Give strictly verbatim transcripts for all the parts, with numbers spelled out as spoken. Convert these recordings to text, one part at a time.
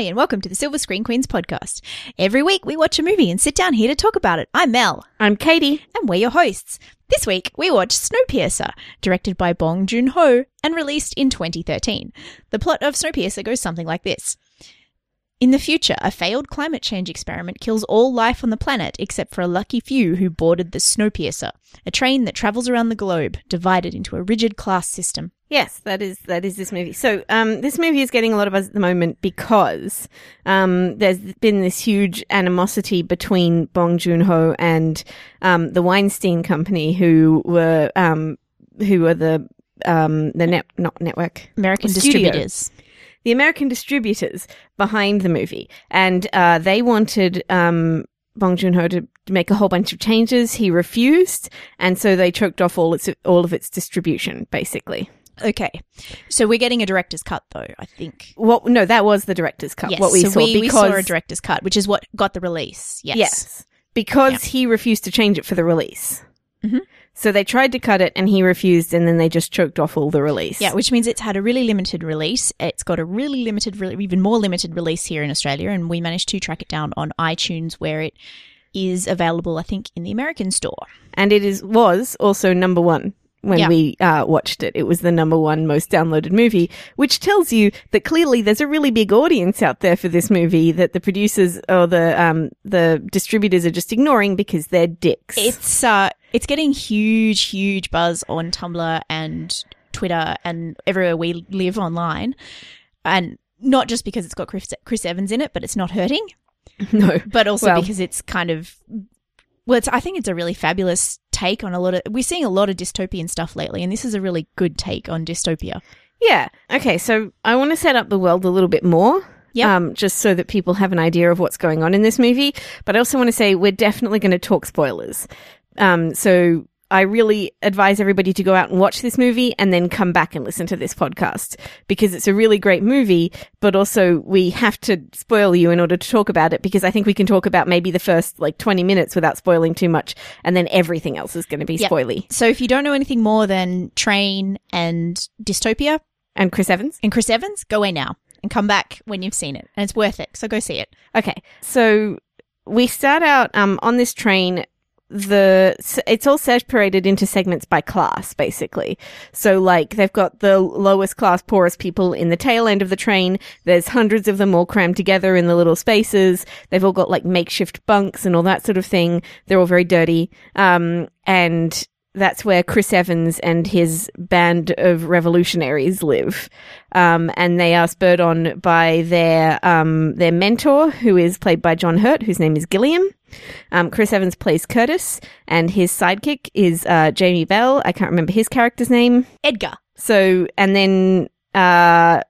Hi, and welcome to the Silver Screen Queens podcast. Every week we watch a movie and sit down here to talk about it. I'm Mel. I'm Katie. And we're your hosts. This week we watched Snowpiercer, directed by Bong Joon-ho and released in twenty thirteen. The plot of Snowpiercer goes something like this. In the future, a failed climate change experiment kills all life on the planet except for a lucky few who boarded the Snowpiercer, a train that travels around the globe, divided into a rigid class system. Yes, that is that is this movie. So um, this movie is getting a lot of buzz at the moment because um, there's been this huge animosity between Bong Joon-ho and um, the Weinstein Company, who were um, who are the um, the net not network American distributors. Studio. The American distributors behind the movie, and uh, they wanted um, Bong Joon-ho to make a whole bunch of changes. He refused, and so they choked off all its all of its distribution, basically. Okay, so we're getting a director's cut, though, I think. Well, no, that was the director's cut. Yes, what we so saw we, because we saw a director's cut, which is what got the release. Yes, yes, because yeah. he refused to change it for the release. Mm-hmm. So they tried to cut it and he refused, and then they just choked off all the release. Yeah, which means it's had a really limited release. It's got a really limited, re- even more limited release here in Australia, and we managed to track it down on iTunes, where it is available, I think, in the American store. And it is was also number one when yeah. we uh, watched it. It was the number one most downloaded movie, which tells you that clearly there's a really big audience out there for this movie that the producers or the um, the distributors are just ignoring because they're dicks. It's uh, it's getting huge, huge buzz on Tumblr and Twitter and everywhere we live online, and not just because it's got Chris, Chris Evans in it, but it's not hurting. No. But also well, because it's kind of – well, it's, I think it's a really fabulous – take on a lot of we're seeing a lot of dystopian stuff lately, and this is a really good take on dystopia. Yeah. Okay, so I want to set up the world a little bit more. Yeah. Um, just so that people have an idea of what's going on in this movie. But I also want to say we're definitely going to talk spoilers. Um, so I really advise everybody to go out and watch this movie and then come back and listen to this podcast, because it's a really great movie, but also we have to spoil you in order to talk about it, because I think we can talk about maybe the first like twenty minutes without spoiling too much, and then everything else is going to be yep. spoily. So if you don't know anything more than train and dystopia. And Chris Evans. And Chris Evans, go away now and come back when you've seen it, and it's worth it. So go see it. Okay. So we start out um, on this train. The it's all separated into segments by class, basically. So, like, they've got the lowest class, poorest people in the tail end of the train. There's hundreds of them all crammed together in the little spaces. They've all got, like, makeshift bunks and all that sort of thing. They're all very dirty. Um, and that's where Chris Evans and his band of revolutionaries live. Um, and they are spurred on by their, um, their mentor, who is played by John Hurt, whose name is Gilliam. Um, Chris Evans plays Curtis, and his sidekick is uh, Jamie Bell. I can't remember his character's name. Edgar. So, and then uh,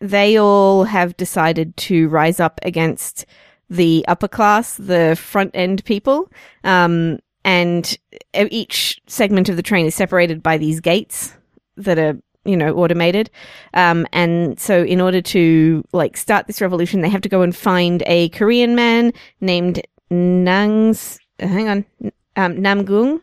they all have decided to rise up against the upper class, the front end people, um, and each segment of the train is separated by these gates that are, you know, automated. Um, and so in order to, like, start this revolution, they have to go and find a Korean man named Nang's, hang on, um, Namgoong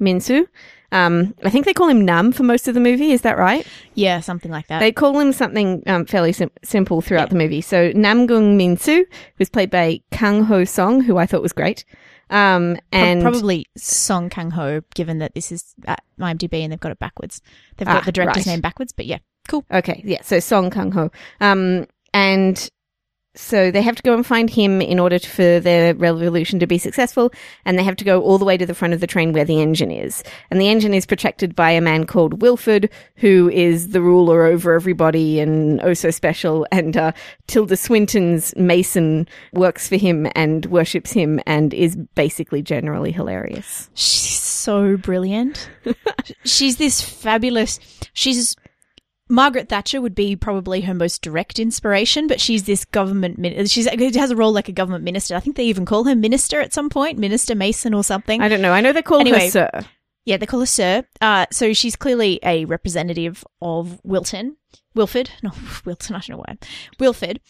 Minsoo. Um, I think they call him Nam for most of the movie. Is that right? Yeah, something like that. They call him something um, fairly sim- simple throughout yeah. the movie. So Namgoong Minsoo was played by Kang Ho Song, who I thought was great. Um, and probably Song Kang Ho, given that this is at IMDb and they've got it backwards. They've got ah, the director's right. name backwards, but yeah, cool. Okay, yeah. So Song Kang Ho, um, and. So they have to go and find him in order to, for their revolution to be successful, and they have to go all the way to the front of the train where the engine is. And the engine is protected by a man called Wilford, who is the ruler over everybody and oh so special, and uh, Tilda Swinton's Mason works for him and worships him and is basically generally hilarious. She's so brilliant. She's this fabulous – she's – Margaret Thatcher would be probably her most direct inspiration, but she's this government min- – she has a role like a government minister. I think they even call her minister at some point, Minister Mason or something. I don't know. I know they call anyway, her sir. Yeah, they call her sir. Uh, so she's clearly a representative of Wilton – Wilford. No, Wilton. I don't know why. Wilford.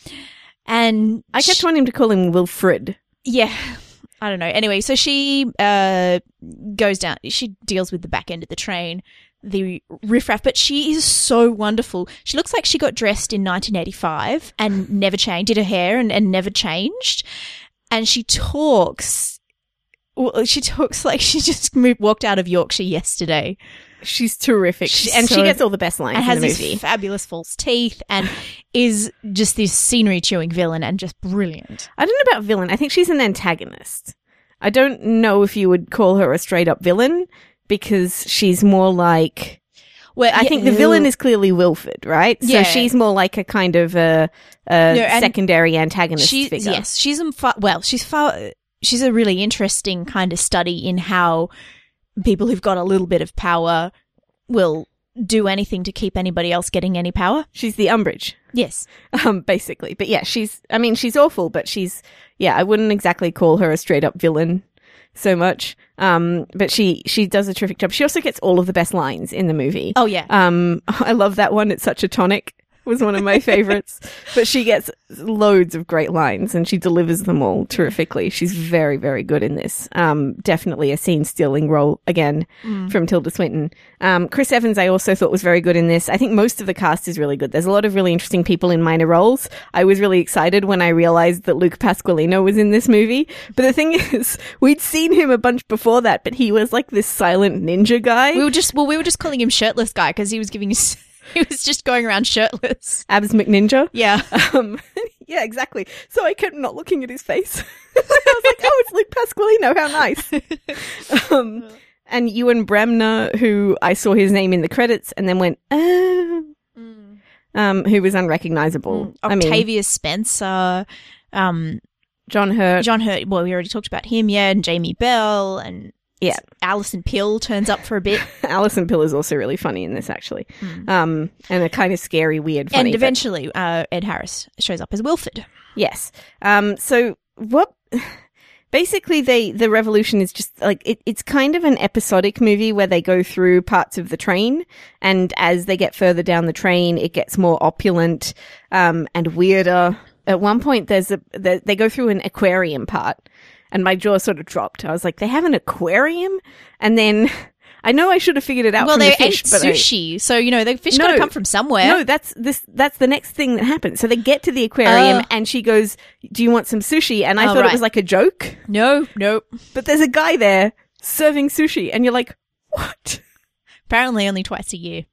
And I kept she- wanting to call him Wilfred. Yeah. I don't know. Anyway, so she uh, goes down – she deals with the back end of the train – the riffraff, but she is so wonderful. She looks like she got dressed in nineteen eighty-five and never changed, did her hair and, and never changed. And she talks, well, she talks like she just moved, walked out of Yorkshire yesterday. She's terrific. She's and so, she gets all the best lines in the movie. And has these fabulous false teeth and is just this scenery-chewing villain and just brilliant. I don't know about villain. I think she's an antagonist. I don't know if you would call her a straight-up villain because she's more like... Well, I yeah, think the villain is clearly Wilford, right? Yeah. So she's more like a kind of a, a no, secondary antagonist she, figure. Yes, she's a far, well, she's far, she's a really interesting kind of study in how... people who've got a little bit of power will do anything to keep anybody else getting any power. She's the Umbridge. Yes. Um, basically. But yeah, she's, I mean, she's awful, but she's, yeah, I wouldn't exactly call her a straight up villain so much. Um, but she, she does a terrific job. She also gets all of the best lines in the movie. Oh, yeah. Um, I love that one. It's such a tonic. Was one of my favorites. But she gets loads of great lines and she delivers them all terrifically. She's very, very good in this. Um, definitely a scene-stealing role, again, mm. from Tilda Swinton. Um, Chris Evans, I also thought, was very good in this. I think most of the cast is really good. There's a lot of really interesting people in minor roles. I was really excited when I realized that Luke Pasqualino was in this movie. But the thing is, we'd seen him a bunch before that, but he was like this silent ninja guy. We were just, well, we were just calling him Shirtless Guy because he was giving us... He was just going around shirtless. Abs McNinja? Yeah. Um, yeah, exactly. So I kept not looking at his face. I was like, oh, it's Luke Pasqualino. How nice. Um, and Ewan Bremner, who I saw his name in the credits and then went, oh, mm. um, who was unrecognizable. Mm. Octavia I mean, Spencer. Um, John Hurt. John Hurt. Well, we already talked about him, yeah, and Jamie Bell and... Yeah, Alison Pill turns up for a bit. Alison Pill is also really funny in this, actually, mm. um, and a kind of scary, weird funny. And eventually but- uh, Ed Harris shows up as Wilford. Yes. Um, so what basically they the revolution is just like it, it's kind of an episodic movie where they go through parts of the train, and as they get further down the train, it gets more opulent um, and weirder. At one point, there's a they, they go through an aquarium part. And my jaw sort of dropped. I was like, they have an aquarium? And then I know I should have figured it out well, from the fish. Well, they ate sushi. I, so, you know, the fish no, got to come from somewhere. No, that's this. That's the next thing that happens. So they get to the aquarium uh, and she goes, do you want some sushi? And I oh, thought right. it was like a joke. No, no. But there's a guy there serving sushi. And you're like, what? Apparently only twice a year.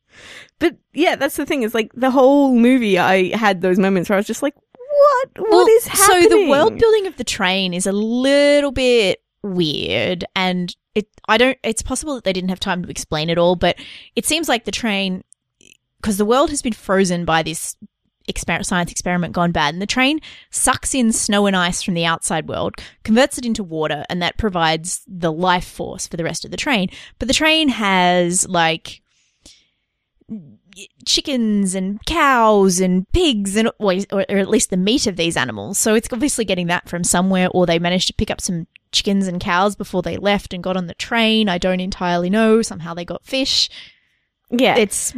But, yeah, that's the thing. Is like the whole movie I had those moments where I was just like, What? What well, is happening? So the world building of the train is a little bit weird and it I don't it's possible that they didn't have time to explain it all, but it seems like the train, because the world has been frozen by this exper- science experiment gone bad, and the train sucks in snow and ice from the outside world, converts it into water, and that provides the life force for the rest of the train. But the train has like chickens and cows and pigs and or, or at least the meat of these animals. So it's obviously getting that from somewhere, or they managed to pick up some chickens and cows before they left and got on the train. I don't entirely know. Somehow they got fish. Yeah. It's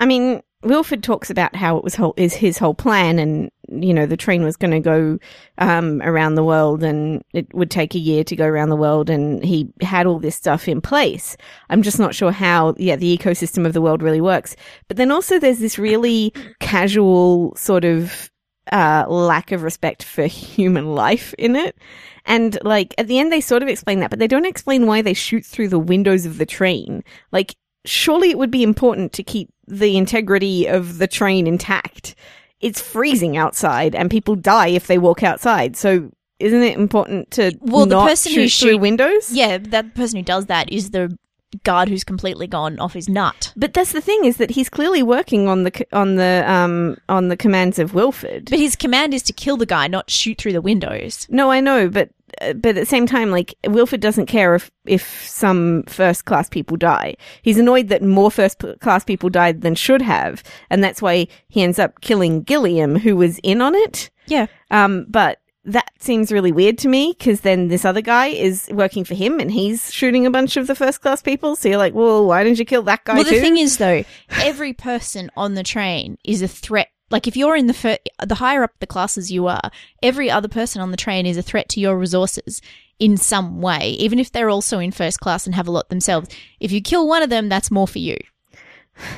I mean, Wilford talks about how it was whole, is his whole plan, and you know the train was going to go um, around the world, and it would take a year to go around the world, and he had all this stuff in place. I'm just not sure how, yeah, the ecosystem of the world really works. But then also there's this really casual sort of uh, lack of respect for human life in it. And like at the end they sort of explain that, but they don't explain why they shoot through the windows of the train. Like surely it would be important to keep the integrity of the train intact. It's freezing outside and people die if they walk outside. So isn't it important to well, not the person shoot who shoot, through windows? Yeah, that person who does that is the guard who's completely gone off his nut. But that's the thing, is that he's clearly working on the on the um on the commands of Wilford. But his command is to kill the guy, not shoot through the windows. No, I know, but uh, but at the same time, like Wilford doesn't care if if some first class people die. He's annoyed that more first class people died than should have, and that's why he ends up killing Gilliam, who was in on it. Yeah. Um, but. That seems really weird to me, because then this other guy is working for him and he's shooting a bunch of the first-class people. So you're like, well, why didn't you kill that guy too? Well, the too? thing is, though, every person on the train is a threat. Like, if you're in the fir- the higher up the classes you are, every other person on the train is a threat to your resources in some way, even if they're also in first class and have a lot themselves. If you kill one of them, that's more for you.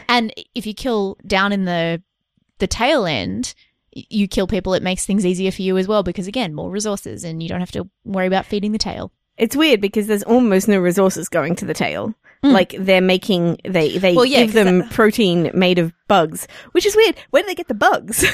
And if you kill down in the the tail end, you kill people, it makes things easier for you as well because, again, more resources and you don't have to worry about feeding the tail. It's weird because there's almost no resources going to the tail. Mm. Like they're making, they, they well, yeah, give them that- protein made of bugs, which is weird. Where do they get the bugs?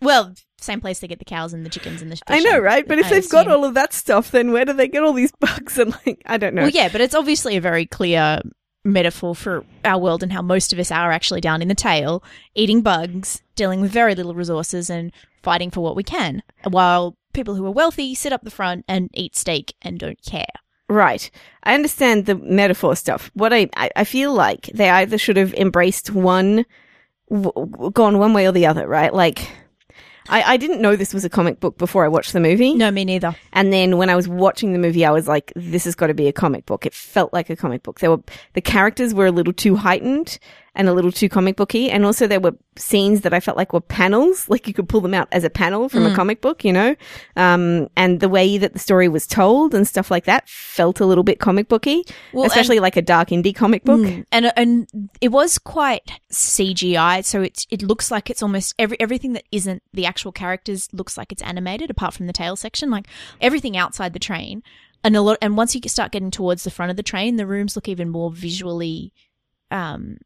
Well, same place they get the cows and the chickens and the fish. I know, right? But if I they've assume. got all of that stuff, then where do they get all these bugs? And like, I don't know. Well, yeah, but it's obviously a very clear metaphor for our world and how most of us are actually down in the tail, eating bugs, dealing with very little resources and fighting for what we can, while people who are wealthy sit up the front and eat steak and don't care. Right. I understand the metaphor stuff. What I, I, I feel like they either should have embraced one, w- gone one way or the other, right? Like... I, I didn't know this was a comic book before I watched the movie. No, me neither. And then when I was watching the movie, I was like, this has got to be a comic book. It felt like a comic book. There were the characters were a little too heightened and a little too comic booky. And also there were scenes that I felt like were panels, like you could pull them out as a panel from mm. a comic book, you know. Um, and the way that the story was told and stuff like that felt a little bit comic booky, well, especially and, like a dark indie comic book. Mm, and and it was quite C G I, so it it looks like it's almost every everything that isn't the actual characters looks like it's animated, apart from the tail section, like everything outside the train. And a lot. And once you start getting towards the front of the train, the rooms look even more visually. Um,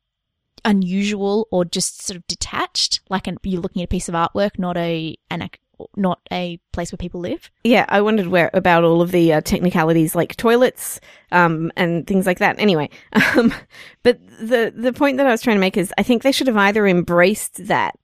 unusual or just sort of detached, like an, you're looking at a piece of artwork, not a an, not a place where people live. Yeah, I wondered where about all of the uh, technicalities like toilets um, and things like that. Anyway, um, but the the point that I was trying to make is I think they should have either embraced that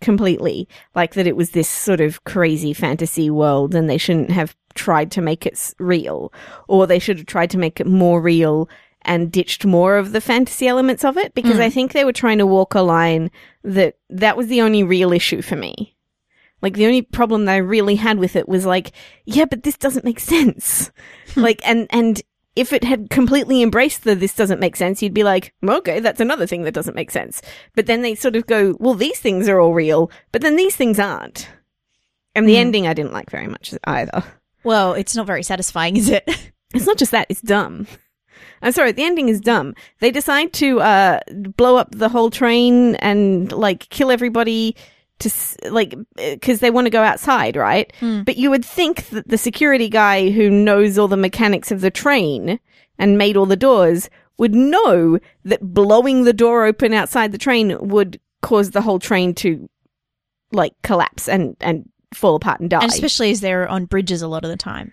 completely, like that it was this sort of crazy fantasy world and they shouldn't have tried to make it real, or they should have tried to make it more real and ditched more of the fantasy elements of it, because mm. I think they were trying to walk a line that that was the only real issue for me. Like, the only problem that I really had with it was like, yeah, but this doesn't make sense. like, and, and if it had completely embraced the this doesn't make sense, you'd be like, well, okay, that's another thing that doesn't make sense. But then they sort of go, well, these things are all real, but then these things aren't. And the mm. ending I didn't like very much either. Well, it's not very satisfying, is it? It's not just that, it's dumb. I'm sorry, the ending is dumb. They decide to uh, blow up the whole train and, like, kill everybody to, like, because they want to go outside, right? Mm. But you would think that the security guy who knows all the mechanics of the train and made all the doors would know that blowing the door open outside the train would cause the whole train to, like, collapse and, and fall apart and die. And especially as they're on bridges a lot of the time.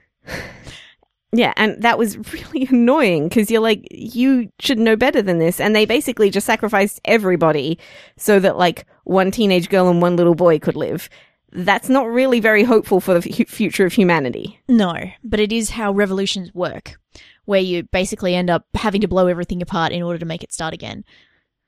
Yeah, and that was really annoying because you're like, you should know better than this. And they basically just sacrificed everybody so that, like, one teenage girl and one little boy could live. That's not really very hopeful for the f- future of humanity. No, but it is how revolutions work, where you basically end up having to blow everything apart in order to make it start again.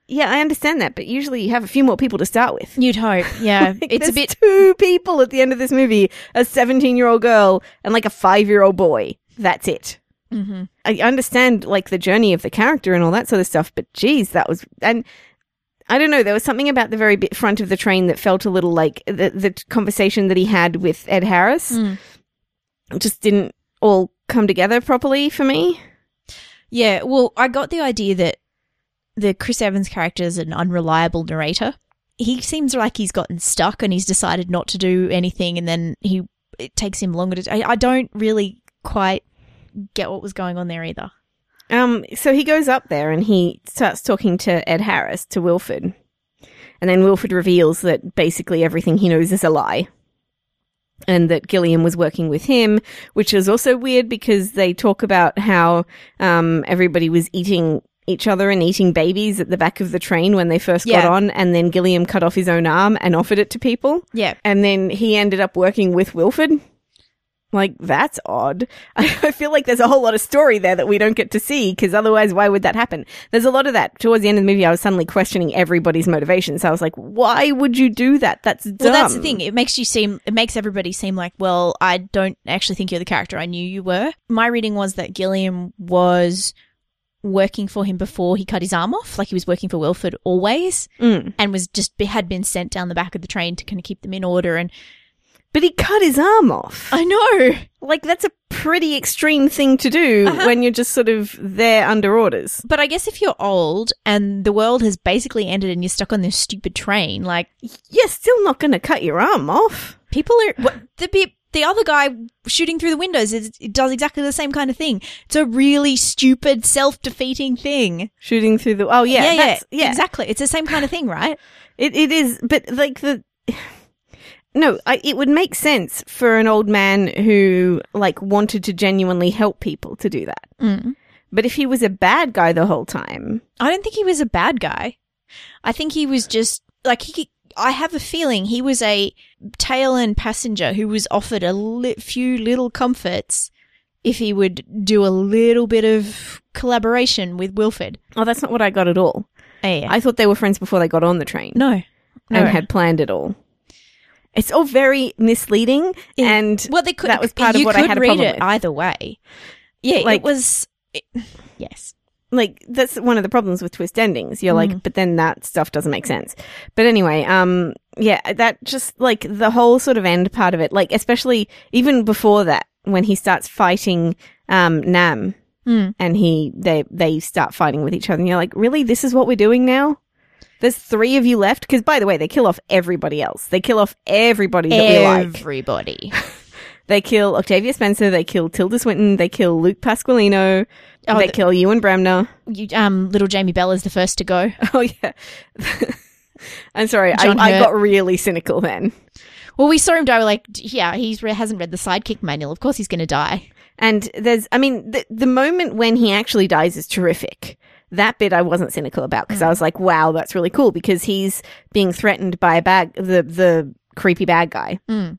Yeah, I understand that, but usually you have a few more people to start with. You'd hope, yeah. like, it's a bit. Two people at the end of this movie, a seventeen-year-old girl and, like, a five-year-old boy. That's it. Mm-hmm. I understand, like, the journey of the character and all that sort of stuff, but geez, that was – and I don't know. There was something about the very bit front of the train that felt a little like the, the conversation that he had with Ed Harris mm. just didn't all come together properly for me. Yeah, well, I got the idea that the Chris Evans character is an unreliable narrator. He seems like he's gotten stuck and he's decided not to do anything, and then he it takes him longer to – I don't really quite – get what was going on there either. Um, so he goes up there and he starts talking to Ed Harris, to Wilford. And then Wilford reveals that basically everything he knows is a lie and that Gilliam was working with him, which is also weird because they talk about how um, everybody was eating each other and eating babies at the back of the train when they first yeah. got on, and then Gilliam cut off his own arm and offered it to people. Yeah. And then he ended up working with Wilford. Like, that's odd. I, I feel like there's a whole lot of story there that we don't get to see, because otherwise why would that happen? There's a lot of that. Towards the end of the movie, I was suddenly questioning everybody's motivations. I was like, why would you do that? That's dumb. Well, that's the thing. It makes you seem, it makes everybody seem like, well, I don't actually think you're the character I knew you were. My reading was that Gilliam was working for him before he cut his arm off, like he was working for Wilford always, mm. and was just had been sent down the back of the train to kind of keep them in order and But he cut his arm off. I know. Like, that's a pretty extreme thing to do uh-huh. when you're just sort of there under orders. But I guess if you're old and the world has basically ended and you're stuck on this stupid train, like... You're still not going to cut your arm off. People are... What, the, the other guy shooting through the windows is, it does exactly the same kind of thing. It's a really stupid, self-defeating thing. Shooting through the... Oh, yeah. Yeah, that's, yeah, yeah. Exactly. It's the same kind of thing, right? It It is, but, like, the... No, I, it would make sense for an old man who, like, wanted to genuinely help people to do that. Mm. But if he was a bad guy the whole time... I don't think he was a bad guy. I think he was just, like, he. I have a feeling he was a tail-end passenger who was offered a li- few little comforts if he would do a little bit of collaboration with Wilford. Oh, that's not what I got at all. Oh, yeah. I thought they were friends before they got on the train. No. No. And had planned it all. It's all very misleading, yeah. and well, they could, that was part of what I had a problem with. You could read it either way. Yeah, like, it was it, yes. Like, that's one of the problems with twist endings. You're mm. like, but then that stuff doesn't make sense. But anyway, um, yeah, that just, like, the whole sort of end part of it, like, especially even before that, when he starts fighting um, Nam mm. and he they they start fighting with each other, and you're like, really? This is what we're doing now? There's three of you left? Because, by the way, they kill off everybody else. They kill off everybody that everybody. we like. Everybody. They kill Octavia Spencer. They kill Tilda Swinton. They kill Luke Pasqualino. Oh, they the, kill Ewan Bremner. You, um, little Jamie Bell is the first to go. Oh, yeah. I'm sorry. I, I got really cynical then. Well, we saw him die. We're like, yeah, he hasn't read the sidekick manual. Of course he's going to die. And there's, I mean, the, the moment when he actually dies is terrific. That bit I wasn't cynical about because mm. I was like, wow, that's really cool because he's being threatened by a bad, the, the creepy bad guy. Mm.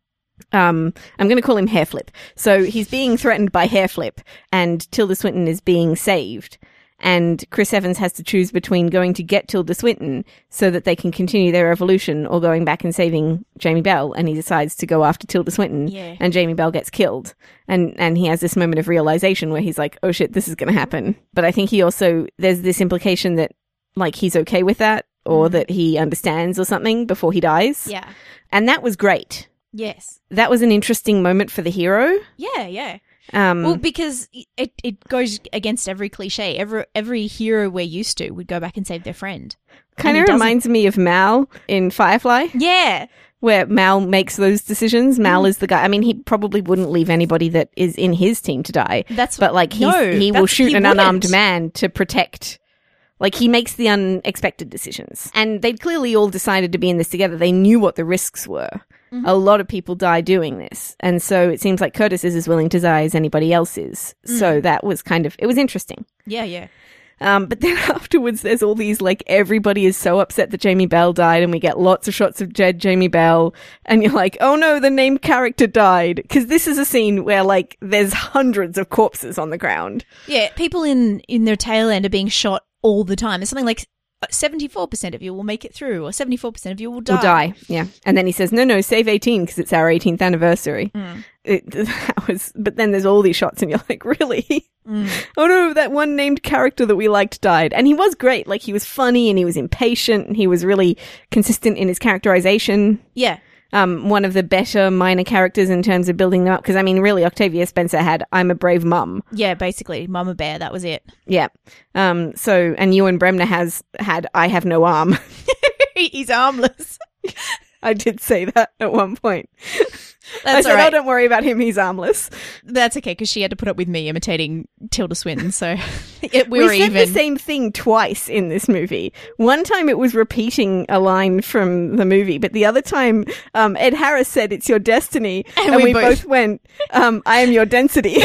Um, I'm going to call him Hairflip. So he's being threatened by Hairflip and Tilda Swinton is being saved. And Chris Evans has to choose between going to get Tilda Swinton so that they can continue their evolution or going back and saving Jamie Bell. And he decides to go after Tilda Swinton yeah. and Jamie Bell gets killed. And and he has this moment of realization where he's like, oh, shit, this is going to happen. But I think he also – there's this implication that, like, he's okay with that or mm. that he understands or something before he dies. Yeah. And that was great. Yes. That was an interesting moment for the hero. Yeah, yeah. Um, well, because it, it goes against every cliche. Every every hero we're used to would go back and save their friend. Kind of reminds me of Mal in Firefly. Yeah. Where Mal makes those decisions. Mal mm. is the guy. I mean, he probably wouldn't leave anybody that is in his team to die. That's But, like, he's, no, he will shoot he an wouldn't. unarmed man to protect. Like, he makes the unexpected decisions. And they'd clearly all decided to be in this together. They knew what the risks were. Mm-hmm. A lot of people die doing this. And so it seems like Curtis is as willing to die as anybody else is. Mm. So that was kind of – it was interesting. Yeah, yeah. Um, but then afterwards there's all these, like, everybody is so upset that Jamie Bell died and we get lots of shots of Jed Jamie Bell and you're like, oh, no, the named character died. Because this is a scene where, like, there's hundreds of corpses on the ground. Yeah, people in, in their tail end are being shot all the time. It's something like – seventy-four percent of you will make it through or seventy-four percent of you will die. Will die, yeah. And then he says, no, no, save eighteen because it's our eighteenth anniversary. Mm. It, that was, but then there's all these shots and you're like, really? Mm. Oh, no, that one named character that we liked died. And he was great. Like, he was funny and he was impatient and he was really consistent in his characterization. Yeah. Um, one of the better minor characters in terms of building them up. Because, I mean, really, Octavia Spencer had I'm a Brave Mum. Yeah, basically, Mama Bear, that was it. Yeah. Um, so, and Ewan Bremner has had I Have No Arm. He's armless. I did say that at one point. That's I said, all right. Oh, don't worry about him, he's armless. That's okay, because she had to put up with me imitating Tilda Swinton, so it, we, we were even. We said the same thing twice in this movie. One time it was repeating a line from the movie, but the other time um, Ed Harris said, it's your destiny, and, and we, we both, both went, um, I am your density.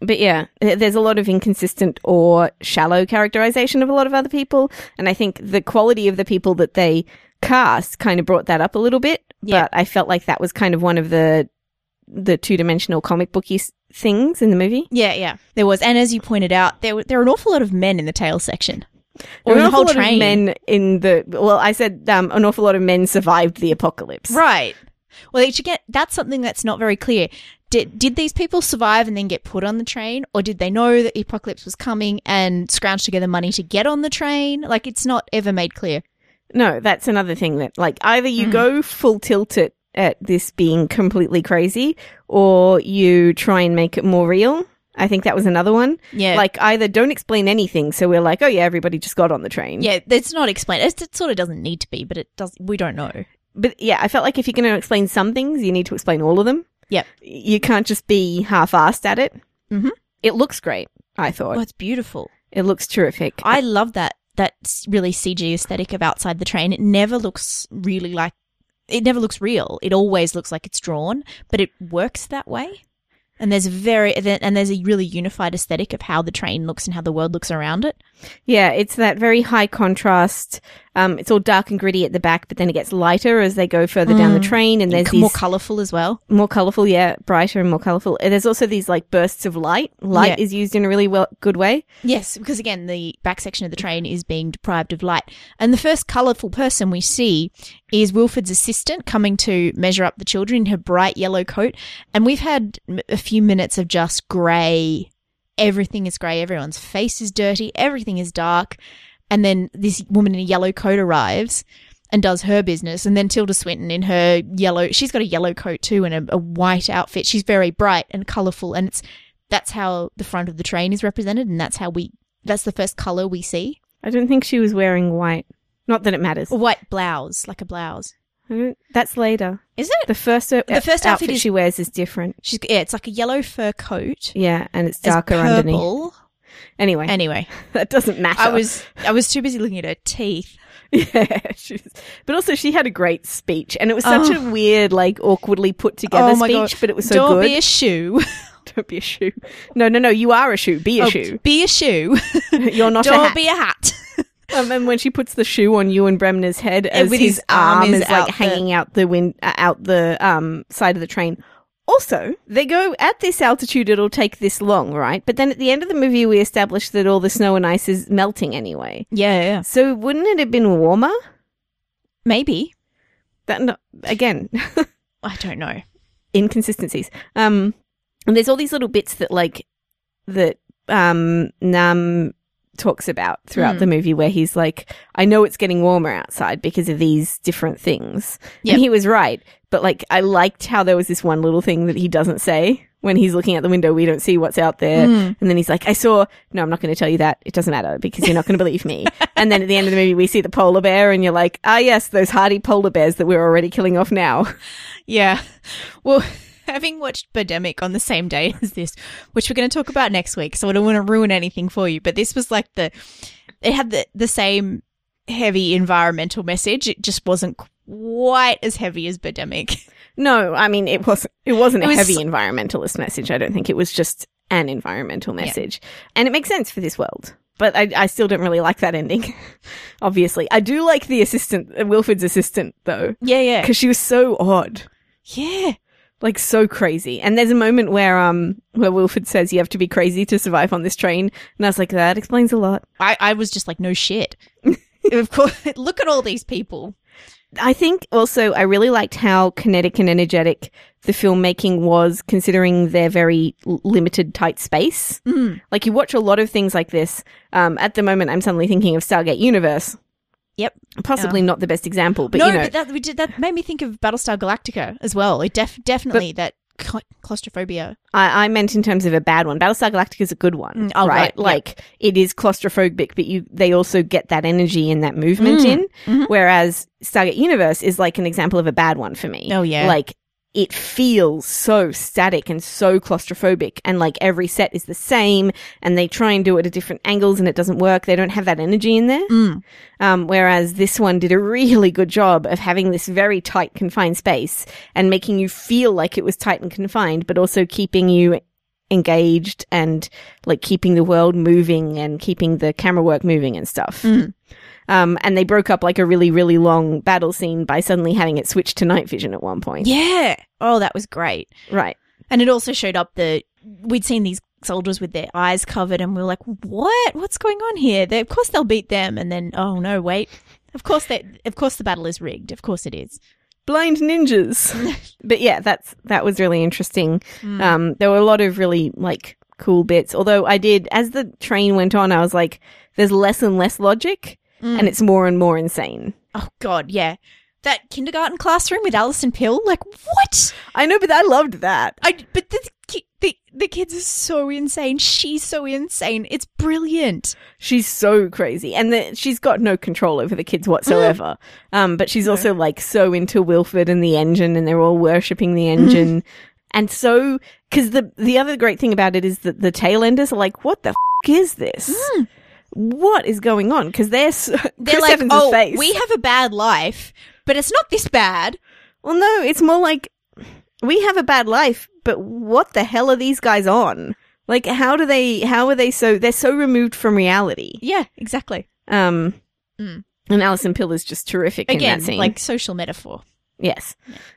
But, yeah, there's a lot of inconsistent or shallow characterization of a lot of other people, and I think the quality of the people that they cast kind of brought that up a little bit, yeah. But I felt like that was kind of one of the the two-dimensional comic booky things in the movie. Yeah, yeah, there was. And as you pointed out, there were, there were an awful lot of men in the tail section. Or an the awful whole lot train. of men in the – well, I said um, an awful lot of men survived the apocalypse. Right. Well, again, that's something that's not very clear. Did, did these people survive and then get put on the train, or did they know that the apocalypse was coming and scrounge together money to get on the train? Like, it's not ever made clear. No, that's another thing that, like, either you mm. go full tilt it at this being completely crazy, or you try and make it more real. I think that was another one. Yeah. Like, either don't explain anything, so we're like, oh, yeah, everybody just got on the train. Yeah, it's not explained. It's, it sort of doesn't need to be, but it does. We don't know. But, yeah, I felt like if you're going to explain some things, you need to explain all of them. Yep. You can't just be half-assed at it. Mm-hmm. It looks great, I thought. Oh, it's beautiful. It looks terrific. I love that, that really C G aesthetic of outside the train. It never looks really like – it never looks real. It always looks like it's drawn, but it works that way. And there's a very and there's a really unified aesthetic of how the train looks and how the world looks around it. Yeah, it's that very high contrast. Um, it's all dark and gritty at the back, but then it gets lighter as they go further mm. down the train. And there's these, more colourful as well. More colourful, yeah, brighter and more colourful. And there's also these like bursts of light. Light yeah. is used in a really well good way. Yes, because again, the back section of the train is being deprived of light. And the first colourful person we see is Wilford's assistant coming to measure up the children in her bright yellow coat. And we've had a few minutes of just grey. Everything is grey. Everyone's face is dirty. Everything is dark. And then this woman in a yellow coat arrives and does her business. And then Tilda Swinton in her yellow – she's got a yellow coat too and a, a white outfit. She's very bright and colourful, and it's that's how the front of the train is represented, and that's how we – that's the first colour we see. I don't think she was wearing white. Not that it matters. A white blouse, like a blouse. That's later. Is it? The first, the first outfit, outfit is, she wears is different. She's Yeah, it's like a yellow fur coat. Yeah, and it's darker it's underneath. Purple. Anyway. Anyway. That doesn't matter. I was I was too busy looking at her teeth. Yeah. She was, but also she had a great speech, and it was such oh. a weird, like, awkwardly put together oh my speech, God. But it was so Don't good. Don't be a shoe. Don't be a shoe. No, no, no. You are a shoe. Be a oh, shoe. Be a shoe. You're not Don't a hat. Don't be a hat. Um, and when she puts the shoe on Ewan Bremner's head, as his, his arm, arm is, is like hanging the- out the wind, uh, out the um, side of the train. Also, they go at this altitude, it'll take this long, right? But then at the end of the movie, we establish that all the snow and ice is melting anyway. Yeah, yeah. So wouldn't it have been warmer? Maybe. That no, again. I don't know. Inconsistencies. Um, and there's all these little bits that like that um, Nam talks about throughout mm. the movie where he's like, I know it's getting warmer outside because of these different things. Yep. And he was right. But, like, I liked how there was this one little thing that he doesn't say when he's looking out the window. We don't see what's out there. Mm. And then he's like, I saw – no, I'm not going to tell you that. It doesn't matter because you're not going to believe me. And then at the end of the movie, we see the polar bear and you're like, ah, yes, those hardy polar bears that we're already killing off now. Yeah. Well, having watched Birdemic on the same day as this, which we're going to talk about next week, so I don't want to ruin anything for you, but this was like the – it had the, the same heavy environmental message. It just wasn't – quite as heavy as Birdemic. No, I mean, it wasn't, it wasn't it a was, heavy environmentalist message, I don't think. It was just an environmental message. Yeah. And it makes sense for this world. But I, I still don't really like that ending, obviously. I do like the assistant, Wilford's assistant, though. Yeah, yeah. Because she was so odd. Yeah. Like, so crazy. And there's a moment where um where Wilford says you have to be crazy to survive on this train. And I was like, that explains a lot. I, I was just like, no shit. Of course, look at all these people. I think also I really liked how kinetic and energetic the filmmaking was considering their very limited, tight space. Mm. Like, you watch a lot of things like this. Um, at the moment, I'm suddenly thinking of Stargate Universe. Yep. Possibly uh, not the best example, but no, you know. No, but that, we did, that made me think of Battlestar Galactica as well. It def- Definitely but, that cla- claustrophobia. I, I meant in terms of a bad one. Battlestar Galactica is a good one, mm, oh, right? right? Like, yep. It is claustrophobic, but you they also get that energy and that movement mm. in, mm-hmm. whereas Stargate Universe is like an example of a bad one for me. Oh, yeah. Like, it feels so static and so claustrophobic, and like every set is the same, and they try and do it at different angles and it doesn't work. They don't have that energy in there. Mm. Um, whereas this one did a really good job of having this very tight, confined space and making you feel like it was tight and confined, but also keeping you engaged and like keeping the world moving and keeping the camera work moving and stuff. Mm. Um, and they broke up like a really, really long battle scene by suddenly having it switch to night vision at one point. Yeah. Oh, that was great. Right. And it also showed up the we'd seen these soldiers with their eyes covered and we were like, what? What's going on here? They, of course they'll beat them. And then, oh, no, wait. Of course, they, of course the battle is rigged. Of course it is. Blind ninjas. But, yeah, that's that was really interesting. Mm. Um, there were a lot of really, like, cool bits. Although I did, as the train went on, I was like, there's less and less logic. Mm. And it's more and more insane. Oh, God, yeah. that kindergarten classroom with Alison Pill. Like, what? I know, but I loved that. I But the ki- the the kids are so insane. She's so insane. It's brilliant. She's so crazy. And the, she's got no control over the kids whatsoever. Mm. Um, But she's no. also, like, so into Wilford and the engine, and they're all worshipping the engine. Mm. And so, because the, the other great thing about it is that the tailenders are like, what the f*** is this? Mm. What is going on? Because they're so- they're Chris like, Evans' oh, face. We have a bad life, but it's not this bad. Well, no, it's more like we have a bad life, but what the hell are these guys on? Like, how do they? How are they so? They're so removed from reality. Yeah, exactly. Um, mm. and Alison Pill is just terrific again, in that scene. Like social metaphor. Yes,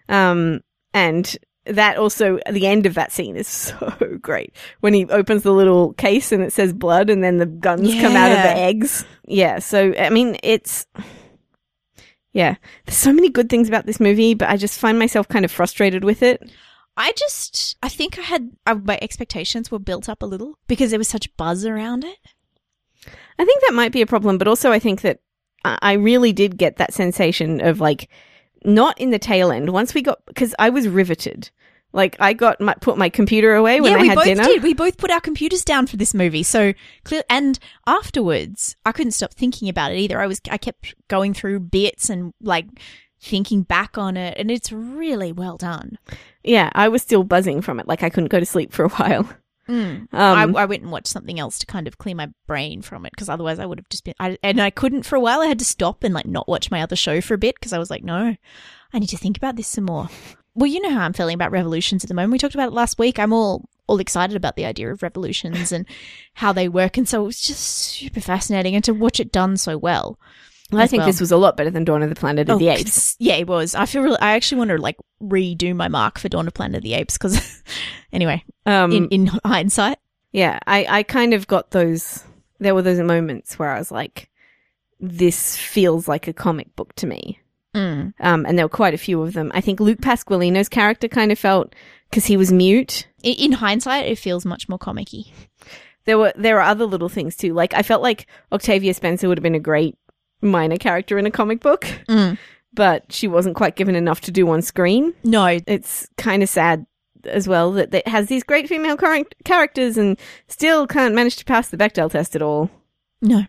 yeah. um, and. That also, the end of that scene is so great. When he opens the little case and it says blood and then the guns yeah. come out of the eggs. Yeah, so, I mean, it's... Yeah. There's so many good things about this movie, but I just find myself kind of frustrated with it. I just... I think I had... I, my expectations were built up a little because there was such buzz around it. I think that might be a problem, but also I think that I really did get that sensation of, like, not in the tail end. Once we got... Because I was riveted. Like, I got my, put my computer away when yeah, I had dinner. Yeah, we both did. We both put our computers down for this movie. So, clear, and afterwards, I couldn't stop thinking about it either. I was, I kept going through bits and, like, thinking back on it. And it's really well done. Yeah, I was still buzzing from it. Like, I couldn't go to sleep for a while. Mm. Um, I, I went and watched something else to kind of clear my brain from it because otherwise I would have just been I, and I couldn't for a while. I had to stop and like not watch my other show for a bit because I was like, no, I need to think about this some more. Well, you know how I'm feeling about Revolutions at the moment. We talked about it last week. I'm all all excited about the idea of Revolutions and how they work, and so it was just super fascinating and to watch it done so well. Well, I think well. this was a lot better than Dawn of the Planet of oh, the Apes. Yeah, it was. I feel really, I actually want to like redo my mark for Dawn of Planet of the Apes because, anyway, um, in, in hindsight. Yeah, I, I kind of got those, there were those moments where I was like, this feels like a comic book to me. Mm. Um, and there were quite a few of them. I think Luke Pasqualino's character kind of felt, because he was mute. In, in hindsight, it feels much more comic-y. There were, there are other little things too. Like, I felt like Octavia Spencer would have been a great minor character in a comic book, mm. but she wasn't quite given enough to do on screen. No. It's kind of sad as well that it has these great female char- characters and still can't manage to pass the Bechdel test at all. No.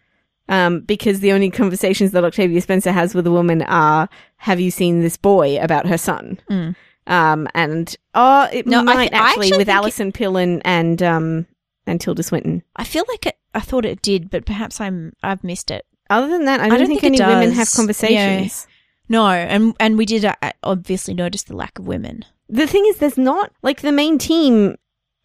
Um, because the only conversations that Octavia Spencer has with a woman are, have you seen this boy about her son? Mm. Um, and, oh, it no, might I th- actually, actually with Alison it- Pill and, and, um, and Tilda Swinton. I feel like it, I thought it did, but perhaps I'm, I've missed it. Other than that, I don't, I don't think, think any does. women have conversations. Yeah. No, and and we did uh, obviously notice the lack of women. The thing is, there's not, like, the main team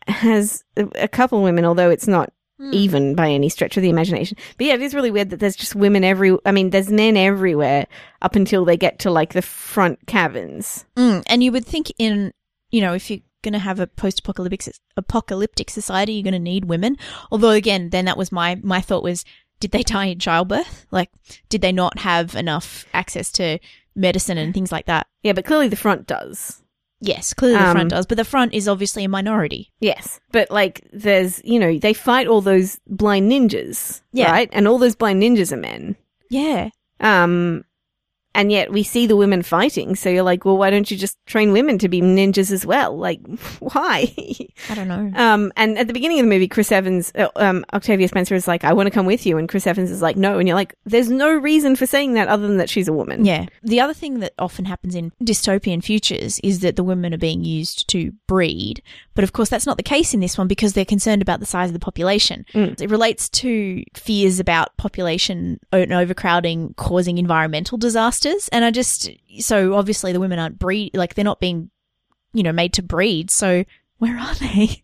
has a couple women, although it's not mm. even by any stretch of the imagination. But yeah, it is really weird that there's just women every. I mean, there's men everywhere up until they get to, like, the front cabins. Mm. And you would think in, you know, if you... going to have a post-apocalyptic apocalyptic society, you're going to need women. Although, again, then that was my my thought was, did they die in childbirth? Like, did they not have enough access to medicine and things like that? Yeah, but clearly the front does. Yes, clearly um, the front does, but the front is obviously a minority. Yes, but, like, there's, you know, they fight all those blind ninjas, yeah. right? And all those blind ninjas are men. Yeah. Um, and yet we see the women fighting, so you're like, well, why don't you just train women to be ninjas as well? Like, why? I don't know. Um, and at the beginning of the movie, Chris Evans, uh, um, Octavia Spencer is like, I want to come with you. And Chris Evans is like, no. And you're like, there's no reason for saying that other than that she's a woman. Yeah. The other thing that often happens in dystopian futures is that the women are being used to breed. But, of course, that's not the case in this one because they're concerned about the size of the population. Mm. It relates to fears about population and overcrowding causing environmental disaster. And I just, so obviously the women aren't breed, like they're not being, you know, made to breed. So where are they?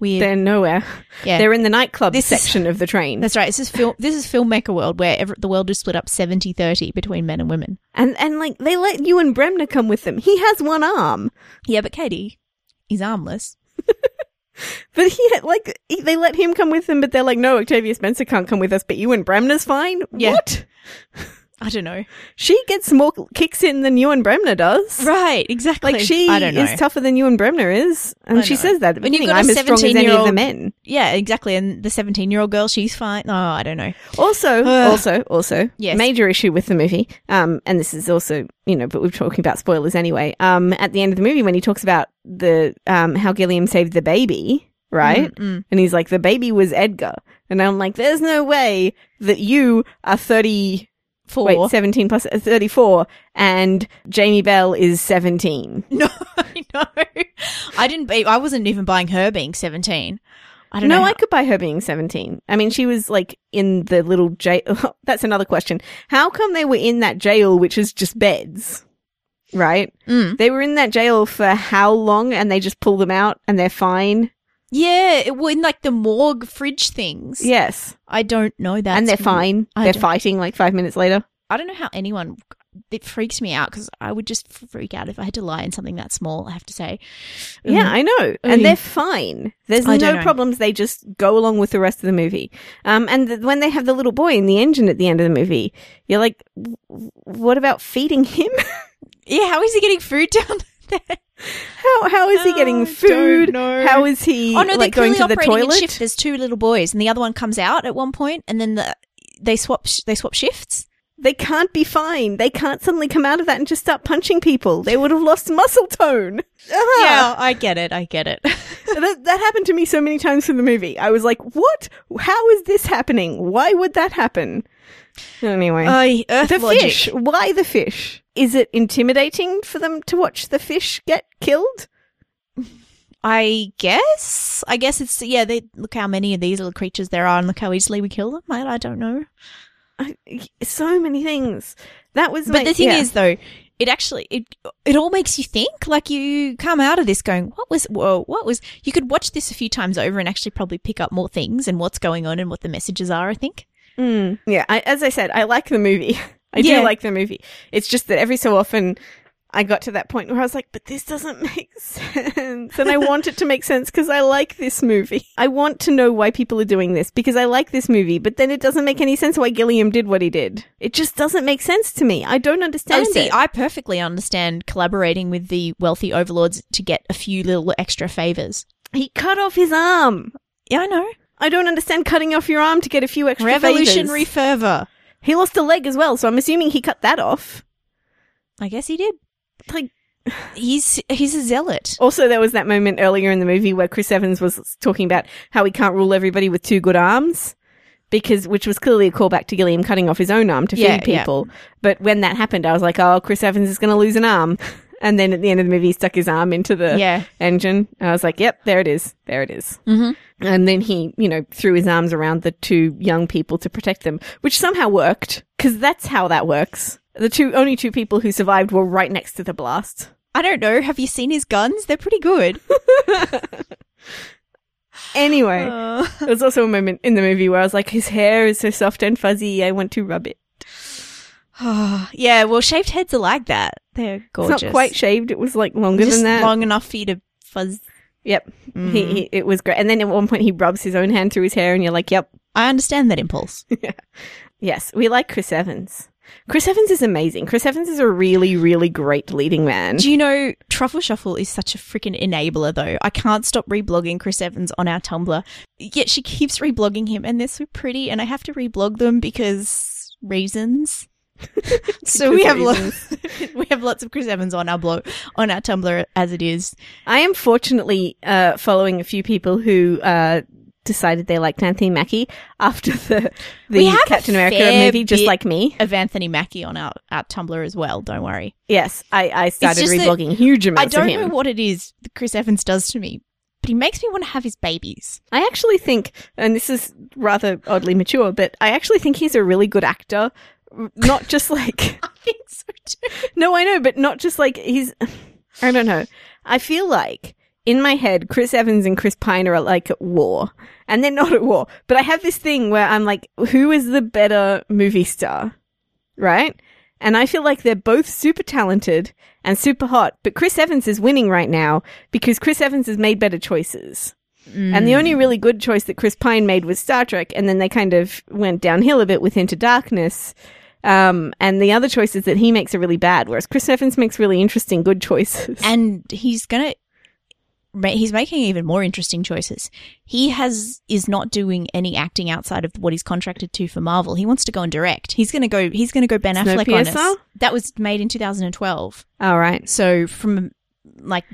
Weird. They're nowhere. Yeah. They're in the nightclub this section is, of the train. That's right. This is film, this is filmmaker world where every, the world is split up seventy thirty between men and women. And, and like they let Ewan Bremner come with them. He has one arm. Yeah, but Katie, he's armless. But he had, like he, they let him come with them, but they're like, no, Octavia Spencer can't come with us, but Ewan Bremner's fine. Yeah. What? I don't know. She gets more kicks in than Ewan Bremner does. Right, exactly. Like, she I don't know. is tougher than Ewan Bremner is. And she know. says that at the beginning, I'm as strong as any of the men. Yeah, exactly. And the seventeen-year-old girl, she's fine. Oh, I don't know. Also, uh, also, also, yes. major issue with the movie, um, and this is also, you know, but we're talking about spoilers anyway, um, at the end of the movie when he talks about the um, how Gilliam saved the baby, right? Mm-mm. And he's like, the baby was Edgar. And I'm like, there's no way that you are thirty... Four. Wait, seventeen plus uh, thirty-four, and Jamie Bell is seventeen. No, no, I didn't. I wasn't even buying her being seventeen. I don't no, know. No, I could buy her being seventeen. I mean, she was like in the little jail. That's another question. How come they were in that jail, which is just beds, right? Mm. They were in that jail for how long, and they just pull them out, and they're fine. Yeah, it, well, in like the morgue fridge things. Yes. I don't know that. And they're fine. I they're don't. fighting like five minutes later. I don't know how anyone – it freaks me out because I would just freak out if I had to lie in something that small, I have to say. Yeah, mm. I know. And mm. they're fine. There's I no problems. They just go along with the rest of the movie. Um, and the, when they have the little boy in the engine at the end of the movie, you're like, what about feeding him? Yeah, how is he getting food down there? How how is he getting oh, food? How is he? Oh no, they're like, going to the toilet. Shift. There's two little boys, and the other one comes out at one point, and then the, they swap. They swap shifts. They can't be fine. They can't suddenly come out of that and just start punching people. They would have lost muscle tone. Ah. Yeah, I get it. I get it. that, that happened to me so many times in the movie. I was like, "What? How is this happening? Why would that happen?" Anyway, uh, Earth the logic. Fish. Why the fish? Is it intimidating for them to watch the fish get killed? I guess. I guess it's, yeah, they, look how many of these little creatures there are and look how easily we kill them. I, I don't know. I, so many things. That was But my, the thing yeah. is, though, it actually, it it all makes you think. Like, you come out of this going, what was, whoa, what was, you could watch this a few times over and actually probably pick up more things and what's going on and what the messages are, I think. Mm. Yeah, I, as I said, I like the movie. I yeah. do like the movie. It's just that every so often I got to that point where I was like, but this doesn't make sense. And I want it to make sense because I like this movie. I want to know why people are doing this because I like this movie, but then it doesn't make any sense why Gilliam did what he did. It just doesn't make sense to me. I don't understand oh, see, it. I perfectly understand collaborating with the wealthy overlords to get a few little extra favors. He cut off his arm. Yeah, I know. I don't understand cutting off your arm to get a few extra Revolutionary favors. Revolutionary fervor. He lost a leg as well, so I'm assuming he cut that off. I guess he did. Like, he's he's a zealot. Also, there was that moment earlier in the movie where Chris Evans was talking about how he can't rule everybody with two good arms, because which was clearly a callback to Gilliam cutting off his own arm to yeah, feed people. Yeah. But when that happened, I was like, oh, Chris Evans is going to lose an arm. And then at the end of the movie, he stuck his arm into the yeah. engine. I was like, yep, there it is. There it is. Mm-hmm. And then he, you know, threw his arms around the two young people to protect them, which somehow worked because that's how that works. The two only two people who survived were right next to the blast. I don't know. Have you seen his guns? They're pretty good. Anyway, oh. there was also a moment in the movie where I was like, his hair is so soft and fuzzy. I want to rub it. Oh, yeah, well, shaved heads are like that. They're gorgeous. It's not quite shaved. It was, like, longer just than that. Just long enough for you to fuzz. Yep. Mm. He, he, it was great. And then at one point he rubs his own hand through his hair and you're like, yep. I understand that impulse. Yeah. Yes, we like Chris Evans. Chris Evans is amazing. Chris Evans is a really, really great leading man. Do you know, Truffle Shuffle is such a freaking enabler, though. I can't stop reblogging Chris Evans on our Tumblr. Yet she keeps reblogging him and they're so pretty and I have to reblog them because reasons. So we have lo- we have lots of Chris Evans on our blog, on our Tumblr as it is. I am fortunately uh, following a few people who uh, decided they liked Anthony Mackie after the, the Captain America movie, just like me. Of Anthony Mackie on our, our Tumblr as well. Don't worry. Yes, I, I started reblogging huge amounts of him. I don't know what it is that Chris Evans does to me. But he makes me want to have his babies. I actually think, and this is rather oddly mature, but I actually think he's a really good actor. Not just like... I think so too. No, I know, but not just like he's... I don't know. I feel like in my head, Chris Evans and Chris Pine are like at war. And they're not at war. But I have this thing where I'm like, who is the better movie star? Right? And I feel like they're both super talented and super hot. But Chris Evans is winning right now because Chris Evans has made better choices. Mm. And the only really good choice that Chris Pine made was Star Trek. And then they kind of went downhill a bit with Into Darkness. Um, and the other choices that he makes are really bad, whereas Chris Evans makes really interesting, good choices. And he's going to... He's making even more interesting choices. He has is not doing any acting outside of what he's contracted to for Marvel. He wants to go and direct. He's going to go. He's going to go Ben Affleck on us. That was made in two thousand twelve. All right. So from like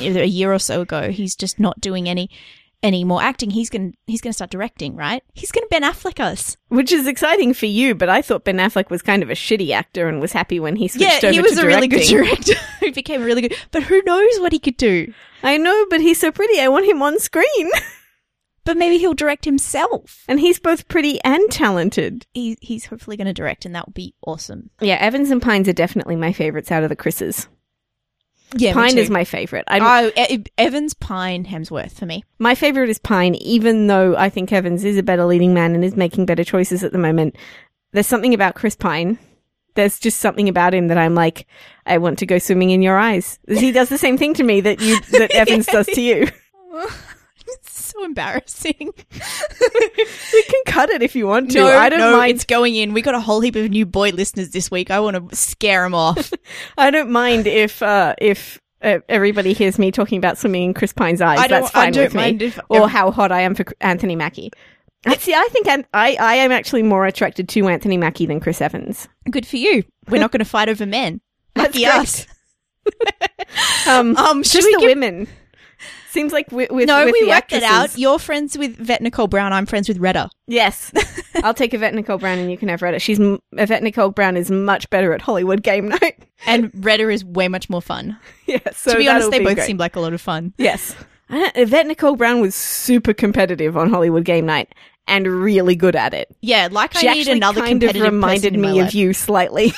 a year or so ago, he's just not doing any any more acting. He's going he's going to start directing, right? He's going to Ben Affleck us, which is exciting for you. But I thought Ben Affleck was kind of a shitty actor and was happy when he switched yeah, over to directing. Yeah, he was a directing. really good director who became really good. But who knows what he could do? I know, but he's so pretty. I want him on screen. But maybe he'll direct himself. And he's both pretty and talented. He, he's hopefully going to direct, and that will be awesome. Yeah, Evans and Pines are definitely my favourites out of the Chris's. Yeah, Pine is my favourite. Oh, e- Evans, Pine, Hemsworth for me. My favourite is Pine, even though I think Evans is a better leading man and is making better choices at the moment. There's something about Chris Pine. There's just something about him that I'm like, I want to go swimming in your eyes. He does the same thing to me that you that Evans does to you. It's so embarrassing. We can cut it if you want to. No, I don't no, mind. It's going in. We got a whole heap of new boy listeners this week. I want to scare them off. I don't mind if uh, if uh, everybody hears me talking about swimming in Chris Pine's eyes. I don't, That's fine I don't with mind me. If, or how hot I am for Anthony Mackie. See, I think I, I I am actually more attracted to Anthony Mackie than Chris Evans. Good for you. We're not going to fight over men. Lucky us. um, um, should just we the give- women. Seems like with with no, with we the worked actresses. It out. You're friends with Yvette Nicole Brown. I'm friends with Retta. Yes, I'll take Yvette Nicole Brown, and you can have Retta. She's Yvette Nicole Brown is much better at Hollywood Game Night, and Retta is way much more fun. Yes, yeah, so to be honest, they be both great. seem like a lot of fun. Yes, Yvette Nicole Brown was super competitive on Hollywood Game Night. And really good at it. Yeah, like she I need another kind competitive of reminded person in me of life. You slightly.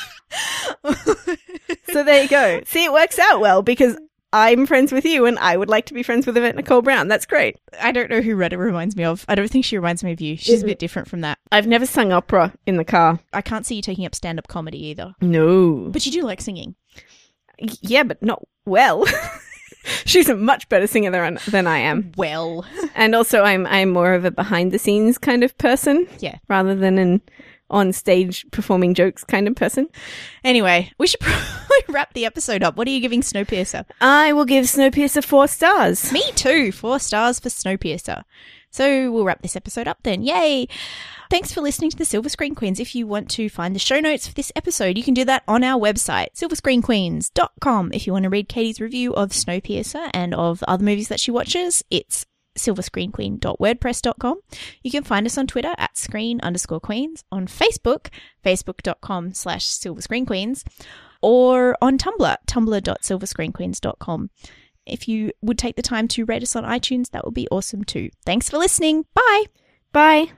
So there you go. See, it works out well because I'm friends with you, and I would like to be friends with Yvette Nicole Brown. That's great. I don't know who Retta reminds me of. I don't think she reminds me of you. She's mm-hmm. a bit different from that. I've never sung opera in the car. I can't see you taking up stand-up comedy either. No, but you do like singing. Yeah, but not well. She's a much better singer than, than I am. Well. And also I'm I'm more of a behind-the-scenes kind of person. Yeah. Rather than an on-stage performing jokes kind of person. Anyway, we should probably wrap the episode up. What are you giving Snowpiercer? I will give Snowpiercer four stars. Me too. Four stars for Snowpiercer. So we'll wrap this episode up then. Yay. Thanks for listening to the Silver Screen Queens. If you want to find the show notes for this episode, you can do that on our website, silver screen queens dot com. If you want to read Katie's review of Snowpiercer and of other movies that she watches, it's silver screen queen dot wordpress dot com. You can find us on Twitter at screen underscore queens, on Facebook, facebook.com slash silverscreenqueens, or on Tumblr, tumblr dot silver screen queens dot com. If you would take the time to rate us on iTunes, that would be awesome too. Thanks for listening. Bye. Bye.